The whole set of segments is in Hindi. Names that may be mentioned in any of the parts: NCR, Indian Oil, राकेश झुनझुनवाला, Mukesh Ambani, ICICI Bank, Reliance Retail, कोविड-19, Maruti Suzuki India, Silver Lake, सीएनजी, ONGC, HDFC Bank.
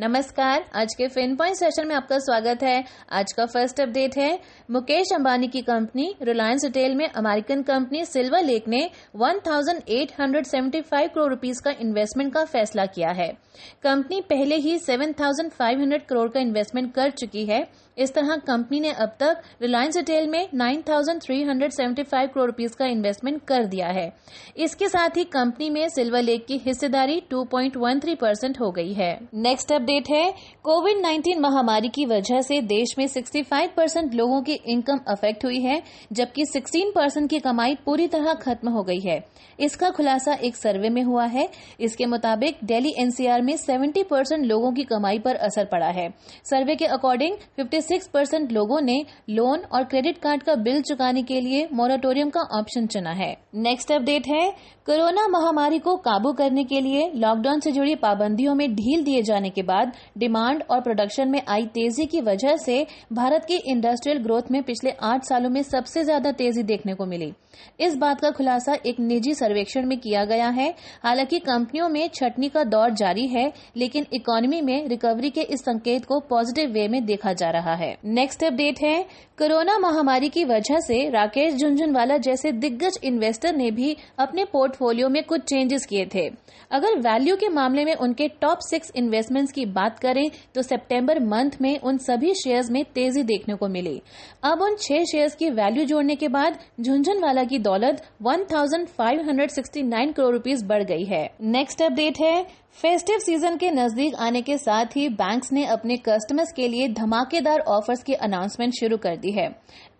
नमस्कार, आज के फिन पॉइंट सेशन में आपका स्वागत है। आज का फर्स्ट अपडेट है मुकेश अंबानी की कंपनी रिलायंस रिटेल में अमेरिकन कंपनी सिल्वर लेक ने 1875 करोड़ रुपीस का इन्वेस्टमेंट का फैसला किया है। कंपनी पहले ही 7500 करोड़ का इन्वेस्टमेंट कर चुकी है। इस तरह कंपनी ने अब तक रिलायंस रिटेल में 9375 करोड़ रुपीस का इन्वेस्टमेंट कर दिया है। इसके साथ ही कंपनी में सिल्वर लेक की हिस्सेदारी 2.13% हो गई है। नेक्स्ट अपडेट है कोविड-19 महामारी की वजह से देश में 65% लोगों की इनकम अफेक्ट हुई है, जबकि 16% की कमाई पूरी तरह खत्म हो गई है। इसका खुलासा एक सर्वे में हुआ है। इसके मुताबिक दिल्ली एनसीआर में 70% लोगों की कमाई पर असर पड़ा है। सर्वे के अकॉर्डिंग 56% लोगों ने लोन और क्रेडिट कार्ड का बिल चुकाने के लिए मोरेटोरियम का ऑप्शन चुना है। नेक्स्ट अपडेट है कोरोना महामारी को काबू करने के लिए लॉकडाउन से जुड़ी पाबंदियों में ढील दिए जाने के बाद डिमांड और प्रोडक्शन में आई तेजी की वजह से भारत की इंडस्ट्रियल ग्रोथ में पिछले 8 सालों में सबसे ज्यादा तेजी देखने को मिली। इस बात का खुलासा एक निजी सर्वेक्षण में किया गया है। हालांकि कंपनियों में छटनी का दौर जारी है, लेकिन इकोनॉमी में रिकवरी के इस संकेत को पॉजिटिव वे में देखा जा रहा है। नेक्स्ट अपडेट है कोरोना महामारी की वजह से राकेश झुनझुनवाला जैसे दिग्गज इन्वेस्टर ने भी अपने पोर्टफोलियो में कुछ चेंजेस किए थे। अगर वैल्यू के मामले में उनके टॉप 6 इन्वेस्टमेंट्स की बात करें तो सितंबर मंथ में उन सभी शेयर्स में तेजी देखने को मिली। अब उन 6 शेयर्स की वैल्यू जोड़ने के बाद झुनझुनवाला की दौलत 1569 करोड़ रुपीस बढ़ गई है। नेक्स्ट अपडेट है फेस्टिव सीजन के नजदीक आने के साथ ही बैंक्स ने अपने कस्टमर्स के लिए धमाकेदार ऑफर्स की अनाउंसमेंट शुरू कर दी है।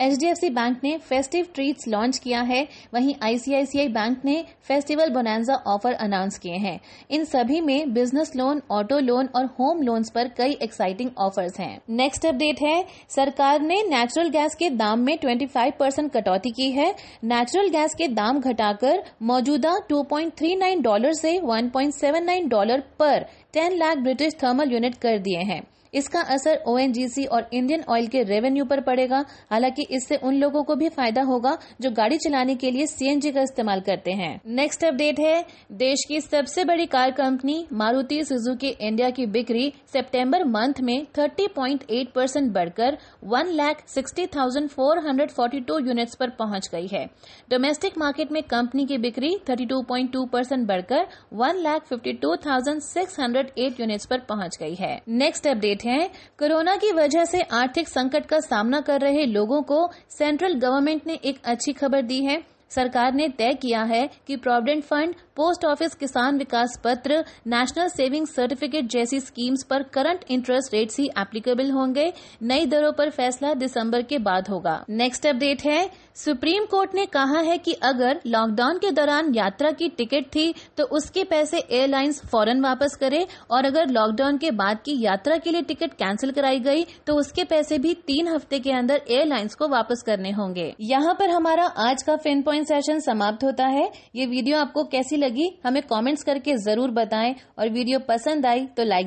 एचडीएफसी बैंक ने फेस्टिव ट्रीट्स लॉन्च किया है, वहीं आईसीआईसीआई बैंक ने फेस्टिवल बोनांजा ऑफर अनाउंस किए हैं। इन सभी में बिजनेस लोन, ऑटो लोन और होम लोन्स पर कई एक्साइटिंग ऑफर्स हैं। नेक्स्ट अपडेट है सरकार ने नेचुरल गैस के दाम में 25% कटौती की है। नेचुरल गैस के दाम घटाकर मौजूदा $2.39 से $1.79 पर 10 लाख ब्रिटिश थर्मल यूनिट कर दिए हैं। इसका असर ओएनजीसी और इंडियन ऑयल के रेवेन्यू पर पड़ेगा। हालांकि इससे उन लोगों को भी फायदा होगा जो गाड़ी चलाने के लिए सीएनजी का इस्तेमाल करते हैं। नेक्स्ट अपडेट है देश की सबसे बड़ी car company Maruti Suzuki India की बिक्री सितंबर मंथ में 30.8% बढ़कर 1,60,442 यूनिट्स पर पहुंच गई है। डोमेस्टिक मार्केट में कंपनी की बिक्री 32.2% बढ़कर 1,52,608 यूनिट्स पर पहुंच गई है। नेक्स्ट अपडेट हैं कोरोना की वजह से आर्थिक संकट का सामना कर रहे लोगों को सेंट्रल गवर्नमेंट ने एक अच्छी खबर दी है। सरकार ने तय किया है कि provident fund, post office Kisan Vikas Patra, national saving certificate जैसी स्कीम्स पर करंट इंटरेस्ट रेट्स ही एप्लीकेबल होंगे। नई दरों पर फैसला दिसंबर के बाद होगा। नेक्स्ट अपडेट है सुप्रीम कोर्ट ने कहा है कि अगर लॉकडाउन के दौरान यात्रा की टिकट थी तो उसके पैसे एयरलाइंस फौरन वापस करे, और अगर लॉकडाउन के बाद की यात्रा के लिए टिकट कैंसिल कराई गई तो उसके पैसे भी 3 हफ्ते के अंदर एयरलाइंस को वापस करने होंगे। यहाँ पर हमारा आज का फिन पॉइंट सेशन समाप्त होता है। ये वीडियो आपको कैसी लगी हमें कमेंट्स करके जरूर बताएं, और वीडियो पसंद आई तो लाइक